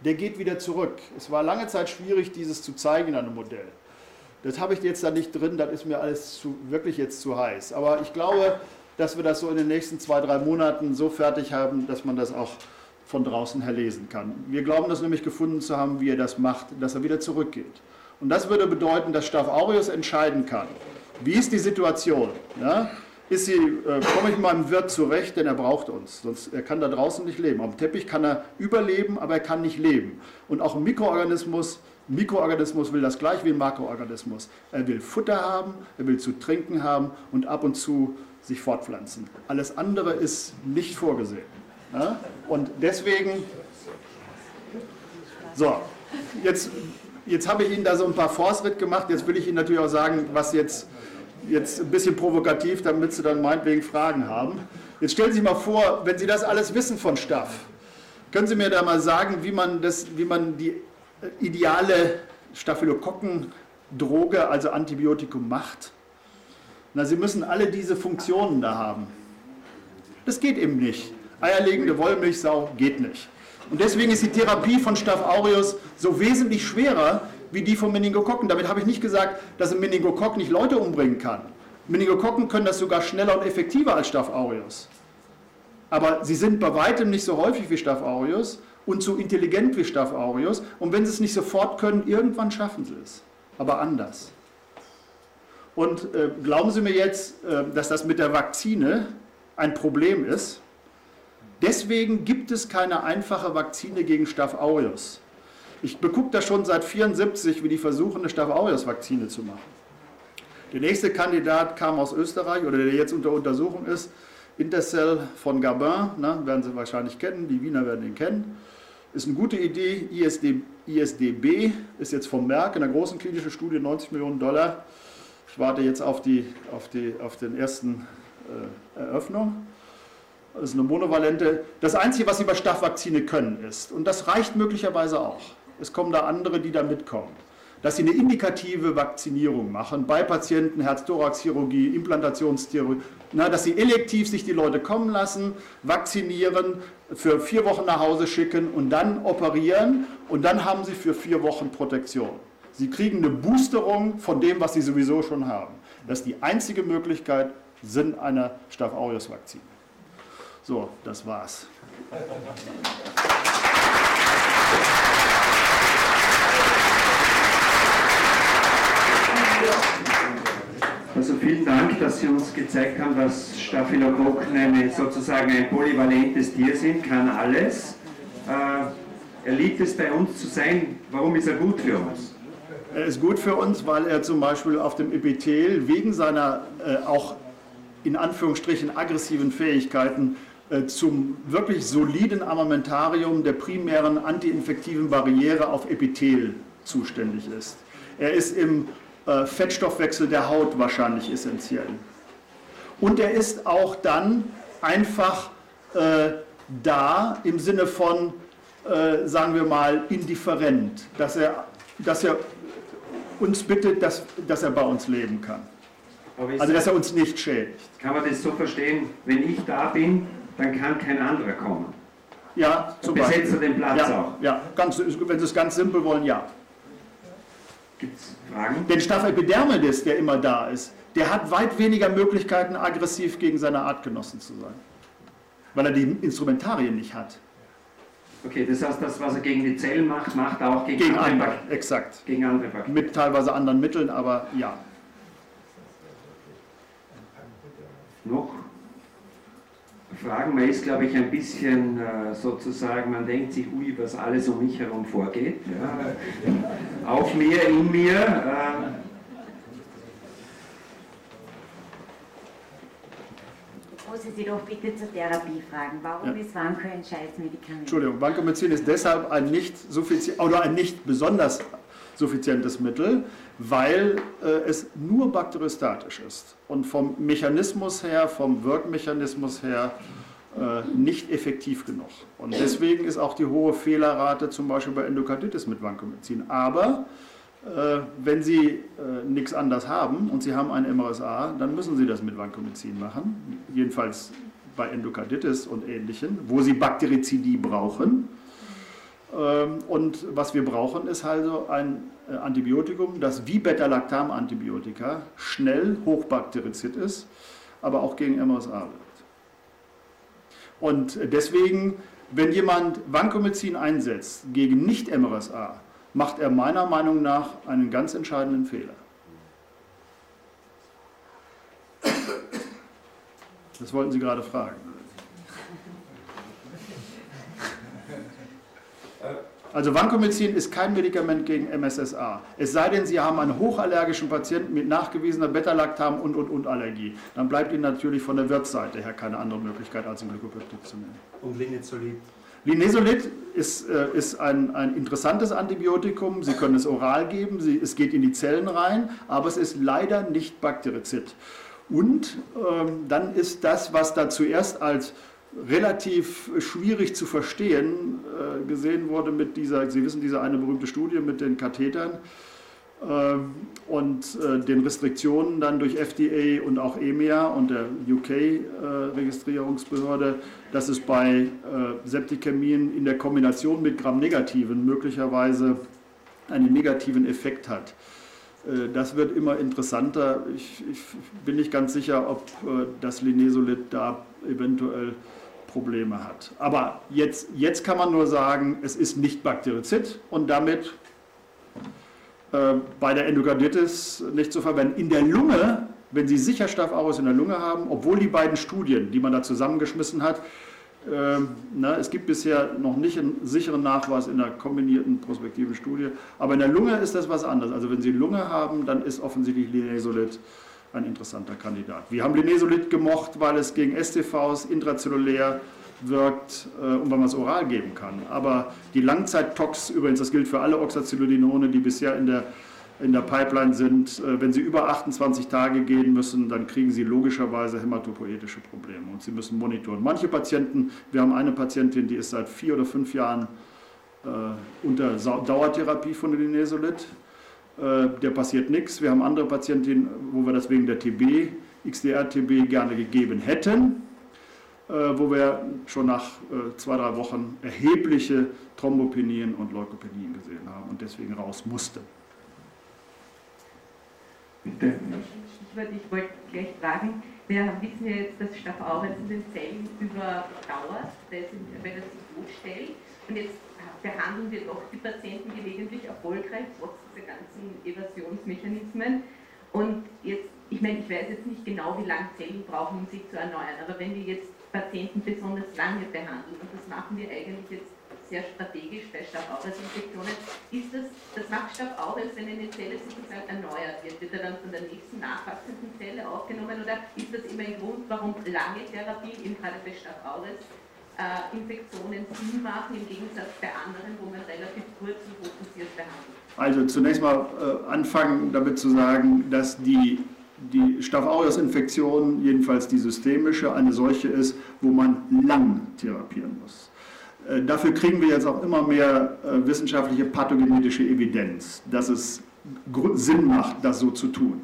der geht wieder zurück. Es war lange Zeit schwierig, dieses zu zeigen an einem Modell. Das habe ich jetzt da nicht drin, das ist mir alles zu, wirklich jetzt zu heiß. Aber ich glaube, dass wir das so in den nächsten zwei, drei Monaten so fertig haben, dass man das auch von draußen her lesen kann. Wir glauben das nämlich gefunden zu haben, wie er das macht, dass er wieder zurückgeht. Und das würde bedeuten, dass Staph aureus entscheiden kann. Wie ist die Situation? Ja? Ist sie, äh, komme ich mit meinem Wirt zurecht, denn er braucht uns. Sonst, er kann da draußen nicht leben. Am Teppich kann er überleben, aber er kann nicht leben. Und auch ein Mikroorganismus, Mikroorganismus will das gleich wie ein Makroorganismus. Er will Futter haben, er will zu trinken haben und ab und zu sich fortpflanzen. Alles andere ist nicht vorgesehen. Ja? Und deswegen... So, jetzt... Jetzt habe ich Ihnen da so ein paar Fortschritte gemacht. Jetzt will ich Ihnen natürlich auch sagen, was jetzt, jetzt ein bisschen provokativ, damit Sie dann meinetwegen Fragen haben. Jetzt stellen Sie sich mal vor, wenn Sie das alles wissen von Staph, können Sie mir da mal sagen, wie man, das, wie man die ideale Staphylokokken-Droge, also Antibiotikum, macht? Na, Sie müssen alle diese Funktionen da haben. Das geht eben nicht. Eierlegende Wollmilchsau geht nicht. Und deswegen ist die Therapie von Staph aureus so wesentlich schwerer wie die von Meningokokken. Damit habe ich nicht gesagt, dass ein Meningokok nicht Leute umbringen kann. Meningokokken können das sogar schneller und effektiver als Staph aureus. Aber sie sind bei weitem nicht so häufig wie Staph aureus und so intelligent wie Staph aureus. Und wenn sie es nicht sofort können, irgendwann schaffen sie es. Aber anders. Und äh, glauben Sie mir jetzt, äh, dass das mit der Vakzine ein Problem ist? Deswegen gibt es keine einfache Vakzine gegen Staph aureus. Ich begucke das schon seit neunzehnhundertvierundsiebzig, wie die versuchen, eine Staph aureus-Vakzine zu machen. Der nächste Kandidat kam aus Österreich, oder der jetzt unter Untersuchung ist, Intercell von Gabin, na, werden Sie wahrscheinlich kennen, die Wiener werden ihn kennen. Ist eine gute Idee, I S D, I S D B ist jetzt vom Merck in einer großen klinischen Studie, neunzig Millionen Dollar. Ich warte jetzt auf, die, auf, die, auf den ersten äh, Eröffnung. Das ist eine monovalente. Das Einzige, was Sie bei Staph-Vakzine können, ist, und das reicht möglicherweise auch, es kommen da andere, die da mitkommen, dass Sie eine indikative Vakzinierung machen bei Patienten, Herz-Thorax-Chirurgie, Implantationstherapie, na, dass Sie elektiv sich die Leute kommen lassen, vakzinieren, für vier Wochen nach Hause schicken und dann operieren und dann haben Sie für vier Wochen Protektion. Sie kriegen eine Boosterung von dem, was Sie sowieso schon haben. Das ist die einzige Möglichkeit, Sinn einer Staph aureus-Vakzine. So, das war's. Also vielen Dank, dass Sie uns gezeigt haben, dass Staphylokokken sozusagen ein polyvalentes Tier sind, kann alles. Äh, er liebt es, bei uns zu sein. Warum ist er gut für uns? Er ist gut für uns, weil er zum Beispiel auf dem Epithel wegen seiner äh, auch in Anführungsstrichen aggressiven Fähigkeiten zum wirklich soliden Armamentarium der primären antiinfektiven Barriere auf Epithel zuständig ist. Er ist im äh, Fettstoffwechsel der Haut wahrscheinlich essentiell. Und er ist auch dann einfach äh, da im Sinne von, äh, sagen wir mal, indifferent, dass er, dass er uns bittet, dass, dass er bei uns leben kann. Also dass er uns nicht schädigt. Kann man das so verstehen, wenn ich da bin, dann kann kein anderer kommen. Ja, zum Beispiel. Besetzt er den Platz ja, auch. Ja, ganz, wenn Sie es ganz simpel wollen, ja. Gibt es Fragen? Den Staph epidermidis, der immer da ist, der hat weit weniger Möglichkeiten, aggressiv gegen seine Artgenossen zu sein. Weil er die Instrumentarien nicht hat. Okay, das heißt, das, was er gegen die Zellen macht, macht er auch gegen, gegen andere Bakterien. Exakt. Gegen andere Bakterien. Mit teilweise anderen Mitteln, aber ja. Noch? Fragen, man ist, glaube ich, ein bisschen äh, sozusagen, man denkt sich, ui, was alles um mich herum vorgeht. Ja. Auf mir, in mir. Äh. Ich muss Sie doch bitte zur Therapie fragen. Warum ja. ist Vanco ein Scheißmedikament? Entschuldigung, Vancomycin ist deshalb ein nicht suffizientes oder ein nicht besonders suffizientes Mittel, weil äh, es nur bakteriostatisch ist und vom Mechanismus her, vom Wirkmechanismus her äh, nicht effektiv genug. Und deswegen ist auch die hohe Fehlerrate zum Beispiel bei Endokarditis mit Vancomycin. Aber äh, wenn Sie äh, nichts anderes haben und Sie haben ein M R S A, dann müssen Sie das mit Vancomycin machen, jedenfalls bei Endokarditis und Ähnlichem, wo Sie Bakterizidie brauchen. Und was wir brauchen, ist also ein Antibiotikum, das wie Beta-Lactam-Antibiotika schnell hochbakterizid ist, aber auch gegen M R S A wirkt. Und deswegen, wenn jemand Vancomycin einsetzt gegen Nicht-M R S A, macht er meiner Meinung nach einen ganz entscheidenden Fehler. Das wollten Sie gerade fragen. Also Vancomycin ist kein Medikament gegen M S S A. Es sei denn, Sie haben einen hochallergischen Patienten mit nachgewiesener Beta-Lactam und, und, und Allergie. Dann bleibt Ihnen natürlich von der Wirtsseite her keine andere Möglichkeit, als ein Glycopeptid zu nehmen. Und Linezolid? Linezolid ist, äh, ist ein, ein interessantes Antibiotikum. Sie können es oral geben, Sie, es geht in die Zellen rein, aber es ist leider nicht bakterizid. Und ähm, dann ist das, was da zuerst als relativ schwierig zu verstehen äh, gesehen wurde mit dieser, Sie wissen, diese eine berühmte Studie mit den Kathetern äh, und äh, den Restriktionen dann durch F D A und auch E M E A und der U K-Registrierungsbehörde, äh, dass es bei äh, Septikämien in der Kombination mit Gramm-Negativen möglicherweise einen negativen Effekt hat. Das wird immer interessanter. Ich, ich bin nicht ganz sicher, ob das Linezolid da eventuell Probleme hat. Aber jetzt, jetzt kann man nur sagen, es ist nicht bakterizid und damit äh, bei der Endokarditis nicht zu verwenden. In der Lunge, wenn Sie sicher Staph aureus in der Lunge haben, obwohl die beiden Studien, die man da zusammengeschmissen hat, äh, na, es gibt bisher noch nicht einen sicheren Nachweis in der kombinierten prospektiven Studie, aber in der Lunge ist das was anderes. Also wenn Sie Lunge haben, dann ist offensichtlich Linezolid ein interessanter Kandidat. Wir haben Linezolid gemocht, weil es gegen S T Vs intrazellulär wirkt äh, und weil man es oral geben kann. Aber die Langzeittox, übrigens, das gilt für alle Oxazolidinone, die bisher in der, in der Pipeline sind, äh, wenn sie über achtundzwanzig Tage gehen müssen, dann kriegen sie logischerweise hämatopoetische Probleme und sie müssen monitoren. Manche Patienten, wir haben eine Patientin, die ist seit vier oder fünf Jahren äh, unter Dauertherapie von Linezolid. Der passiert nichts. Wir haben andere Patientinnen, wo wir das wegen der T B, X D R T B gerne gegeben hätten, wo wir schon nach zwei, drei Wochen erhebliche Thrombopenien und Leukopenien gesehen haben und deswegen raus mussten. Bitte. Ich wollte gleich fragen, wir wissen ja jetzt, dass Staph aureus in den Zellen überdauert, wenn es sich gut stellt. Und jetzt behandeln wir doch die Patienten gelegentlich erfolgreich, trotz dieser ganzen Evasionsmechanismen. Und jetzt, ich meine, ich weiß jetzt nicht genau, wie lange Zellen brauchen, um sich zu erneuern, aber wenn wir jetzt Patienten besonders lange behandeln, und das machen wir eigentlich jetzt sehr strategisch bei Staph aureus Infektionen, ist das, das macht Staph aureus, wenn eine Zelle sozusagen erneuert wird, wird er dann von der nächsten nachwachsenden Zelle aufgenommen, oder ist das immer ein Grund, warum lange Therapien, eben gerade bei Staph aureus, Infektionen Sinn machen, im Gegensatz bei anderen, wo man relativ kurz und fokussiert behandelt? Also zunächst mal äh, anfangen damit zu sagen, dass die, die Staph aureus Infektion, jedenfalls die systemische, eine solche ist, wo man lang therapieren muss. Äh, dafür kriegen wir jetzt auch immer mehr äh, wissenschaftliche pathogenetische Evidenz, dass es Sinn macht, das so zu tun.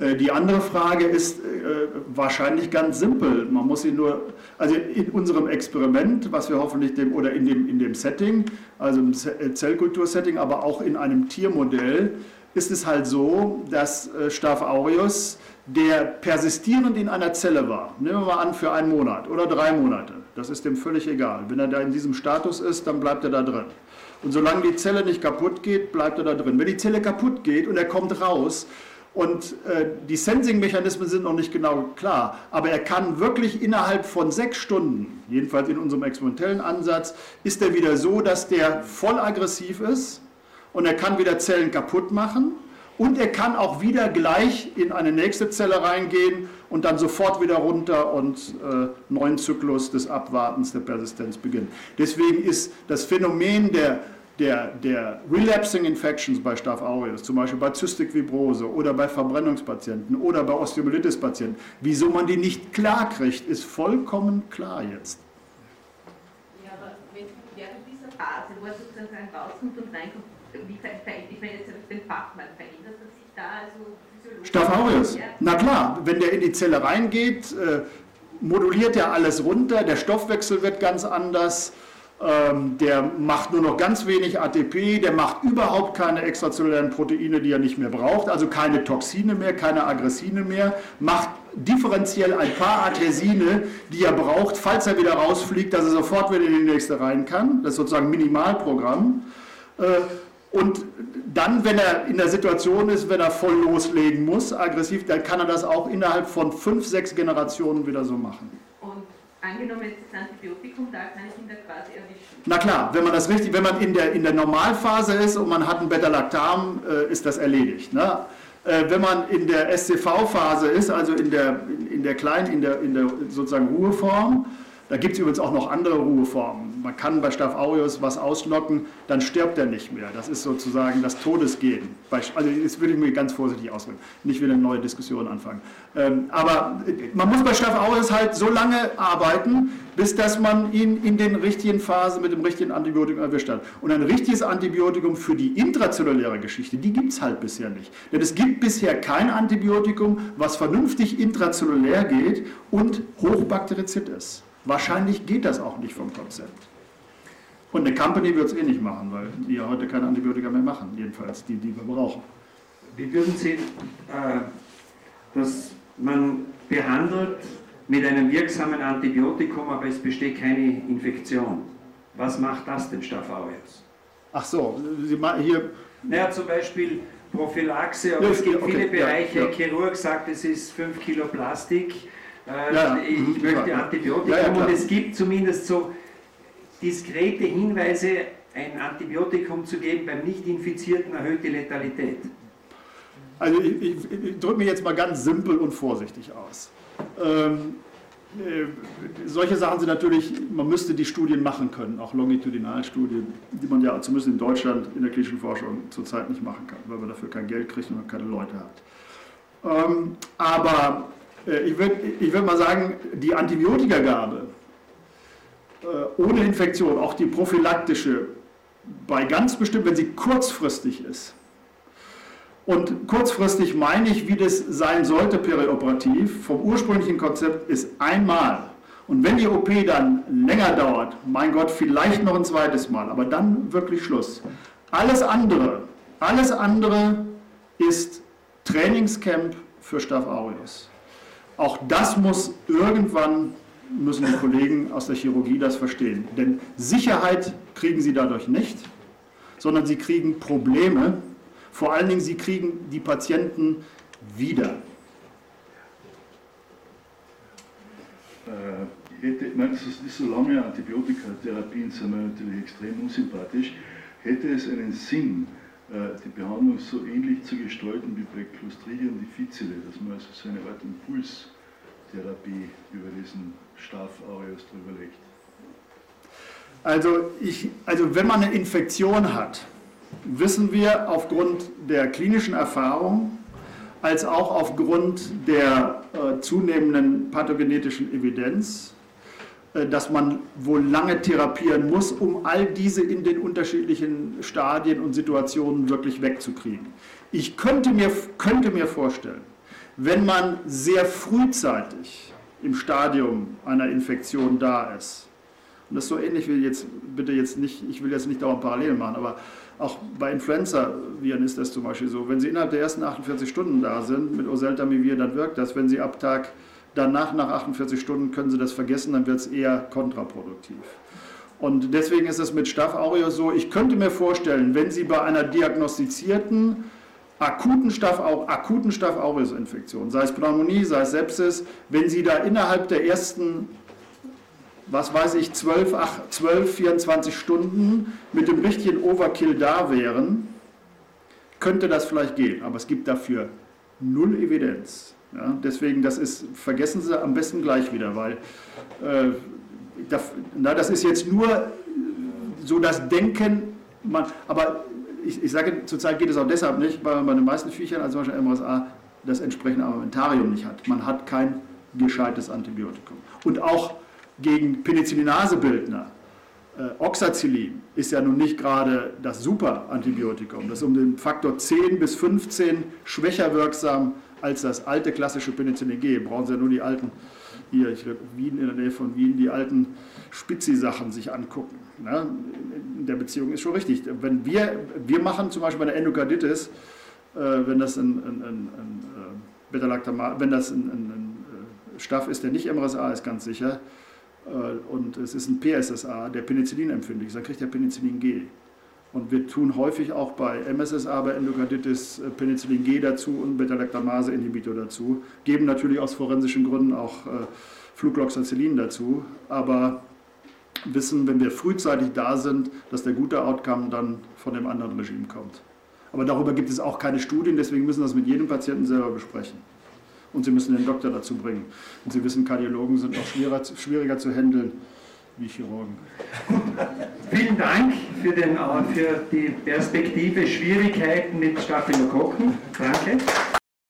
Die andere Frage ist äh, wahrscheinlich ganz simpel. Man muss sie nur, also in unserem Experiment, was wir hoffentlich dem, oder in dem, in dem Setting, also im Zellkultursetting, aber auch in einem Tiermodell, ist es halt so, dass äh, Staph aureus, der persistierend in einer Zelle war, nehmen wir mal an für einen Monat oder drei Monate, das ist dem völlig egal. Wenn er da in diesem Status ist, dann bleibt er da drin. Und solange die Zelle nicht kaputt geht, bleibt er da drin. Wenn die Zelle kaputt geht und er kommt raus, und äh, die Sensing-Mechanismen sind noch nicht genau klar, aber er kann wirklich innerhalb von sechs Stunden, jedenfalls in unserem experimentellen Ansatz, ist er wieder so, dass der voll aggressiv ist und er kann wieder Zellen kaputt machen und er kann auch wieder gleich in eine nächste Zelle reingehen und dann sofort wieder runter und äh, neuen Zyklus des Abwartens der Persistenz beginnen. Deswegen ist das Phänomen der Der, der Relapsing Infections bei Staph aureus, zum Beispiel bei Cystic Fibrose oder bei Verbrennungspatienten oder bei Osteomyelitis-Patienten, wieso man die nicht klar kriegt, ist vollkommen klar jetzt. Ja, aber wenn, während dieser Phase, wo er sozusagen rauskommt und reinkommt, wie verändert, ich meine jetzt den Fachmann, verändert er sich da also physiologisch? Staph aureus, na klar, wenn der in die Zelle reingeht, äh, moduliert er alles runter, der Stoffwechsel wird ganz anders. Der macht nur noch ganz wenig A T P, der macht überhaupt keine extrazellulären Proteine, die er nicht mehr braucht, also keine Toxine mehr, keine Aggressine mehr, macht differenziell ein paar Adhäsine, die er braucht, falls er wieder rausfliegt, dass er sofort wieder in die nächste rein kann. Das ist sozusagen Minimalprogramm. Und dann, wenn er in der Situation ist, wenn er voll loslegen muss, aggressiv, dann kann er das auch innerhalb von fünf, sechs Generationen wieder so machen. Und angenommen, jetzt ist das Antibiotikum da, kann ich ihn da quasi erwischen? Na klar, wenn man das richtig, wenn man in der, in der Normalphase ist und man hat ein Beta-Lactam, äh, ist das erledigt. Ne? Äh, wenn man in der S C V-Phase ist, also in der, in der kleinen, in der, in der sozusagen Ruheform, da gibt es übrigens auch noch andere Ruheformen. Man kann bei Staph aureus was auslocken, dann stirbt er nicht mehr. Das ist sozusagen das Todesgen. Also das würde ich mir ganz vorsichtig ausdrücken, nicht wieder eine neue Diskussion anfangen. Aber man muss bei Staph aureus halt so lange arbeiten, bis dass man ihn in den richtigen Phasen mit dem richtigen Antibiotikum erwischt hat. Und ein richtiges Antibiotikum für die intrazelluläre Geschichte, die gibt es halt bisher nicht. Denn es gibt bisher kein Antibiotikum, was vernünftig intrazellulär geht und hochbakterizid ist. Wahrscheinlich geht das auch nicht vom Konzept. Und eine Company wird es eh nicht machen, weil die ja heute keine Antibiotika mehr machen, jedenfalls die, die wir brauchen. Wie würden Sie, äh, dass man behandelt mit einem wirksamen Antibiotikum, aber es besteht keine Infektion? Was macht das dem Staph aureus? Ach so, Sie machen hier... Naja, zum Beispiel Prophylaxe, aber ja, es gibt okay, viele Bereiche, ja, ja. Chirurg sagt, es ist fünf Kilo Plastik, Äh, ja, ich mh, möchte klar. Antibiotikum ja, ja, und es gibt zumindest so diskrete Hinweise, ein Antibiotikum zu geben, beim Nicht-Infizierten erhöht die Letalität. Also ich, ich, ich drücke mich jetzt mal ganz simpel und vorsichtig aus. Ähm, äh, solche Sachen sind natürlich, man müsste die Studien machen können, auch Longitudinalstudien, die man ja zumindest in Deutschland in der klinischen Forschung zurzeit nicht machen kann, weil man dafür kein Geld kriegt und man keine Leute hat. Ähm, aber Ich würde ich würd mal sagen, die Antibiotikagabe äh, ohne Infektion, auch die prophylaktische, bei ganz bestimmt, wenn sie kurzfristig ist. Und kurzfristig meine ich, wie das sein sollte perioperativ, vom ursprünglichen Konzept ist einmal. Und wenn die O P dann länger dauert, mein Gott, vielleicht noch ein zweites Mal, aber dann wirklich Schluss. Alles andere, alles andere ist Trainingscamp für Staph aureus. Auch das muss irgendwann, müssen die Kollegen aus der Chirurgie das verstehen. Denn Sicherheit kriegen sie dadurch nicht, sondern sie kriegen Probleme. Vor allen Dingen, sie kriegen die Patienten wieder. Ich hätte, nein, das ist so lange Antibiotikatherapien sind mir natürlich extrem unsympathisch. Hätte es einen Sinn, die Behandlung so ähnlich zu gestalten wie bei Clostridia und Difficile, dass man also so eine Art Impulstherapie über diesen Staph aureus drüber legt? Also, ich, also wenn man eine Infektion hat, wissen wir aufgrund der klinischen Erfahrung, als auch aufgrund der äh, zunehmenden pathogenetischen Evidenz, dass man wohl lange therapieren muss, um all diese in den unterschiedlichen Stadien und Situationen wirklich wegzukriegen. Ich könnte mir, könnte mir vorstellen, wenn man sehr frühzeitig im Stadium einer Infektion da ist, und das ist so ähnlich wie jetzt, bitte jetzt nicht, ich will jetzt nicht dauernd parallel machen, aber auch bei Influenza-Viren ist das zum Beispiel so, wenn sie innerhalb der ersten achtundvierzig Stunden da sind, mit Oseltamivir, dann wirkt das, wenn sie ab Tag danach, nach achtundvierzig Stunden, können Sie das vergessen, dann wird es eher kontraproduktiv. Und deswegen ist es mit Staph aureus so, ich könnte mir vorstellen, wenn Sie bei einer diagnostizierten, akuten Staph, akuten Staph aureus-Infektion, sei es Pneumonie, sei es Sepsis, wenn Sie da innerhalb der ersten, was weiß ich, zwölf, vierundzwanzig Stunden mit dem richtigen Overkill da wären, könnte das vielleicht gehen, aber es gibt dafür null Evidenz. Ja, deswegen, das ist, vergessen Sie am besten gleich wieder, weil äh, das, na, das ist jetzt nur so das Denken, man, aber ich, ich sage, zurzeit geht es auch deshalb nicht, weil man bei den meisten Viechern, also zum Beispiel M R S A, das entsprechende Armamentarium nicht hat. Man hat kein gescheites Antibiotikum. Und auch gegen Penicillinasebildner, äh, Oxacillin ist ja nun nicht gerade das Super-Antibiotikum, das ist um den Faktor zehn bis fünfzehn schwächer wirksam als das alte klassische Penicillin G. Brauchen Sie ja nur die alten, hier, ich glaube, Wien, in der Nähe von Wien, die alten Spitzi-Sachen sich angucken. Ne? In der Beziehung ist schon richtig. Wenn wir, wir machen zum Beispiel bei der Endokarditis, äh, wenn das ein, ein, ein, ein Beta-Lactam, wenn das ein, ein, ein Staph ist, der nicht M R S A ist, ganz sicher, äh, und es ist ein P S S A, der Penicillin empfindlich ist, dann kriegt der Penicillin G. Und wir tun häufig auch bei M S S A, bei Endokarditis, Penicillin G dazu und Beta-Lactamase-Inhibitor dazu. Geben natürlich aus forensischen Gründen auch äh, Flugloxacillin dazu. Aber wissen, wenn wir frühzeitig da sind, dass der gute Outcome dann von dem anderen Regime kommt. Aber darüber gibt es auch keine Studien, deswegen müssen wir das mit jedem Patienten selber besprechen. Und Sie müssen den Doktor dazu bringen. Und Sie wissen, Kardiologen sind auch schwieriger, schwieriger zu handeln wie Chirurgen. Gut, vielen Dank für, den, für die Perspektive Schwierigkeiten mit Staphylokokken. Danke.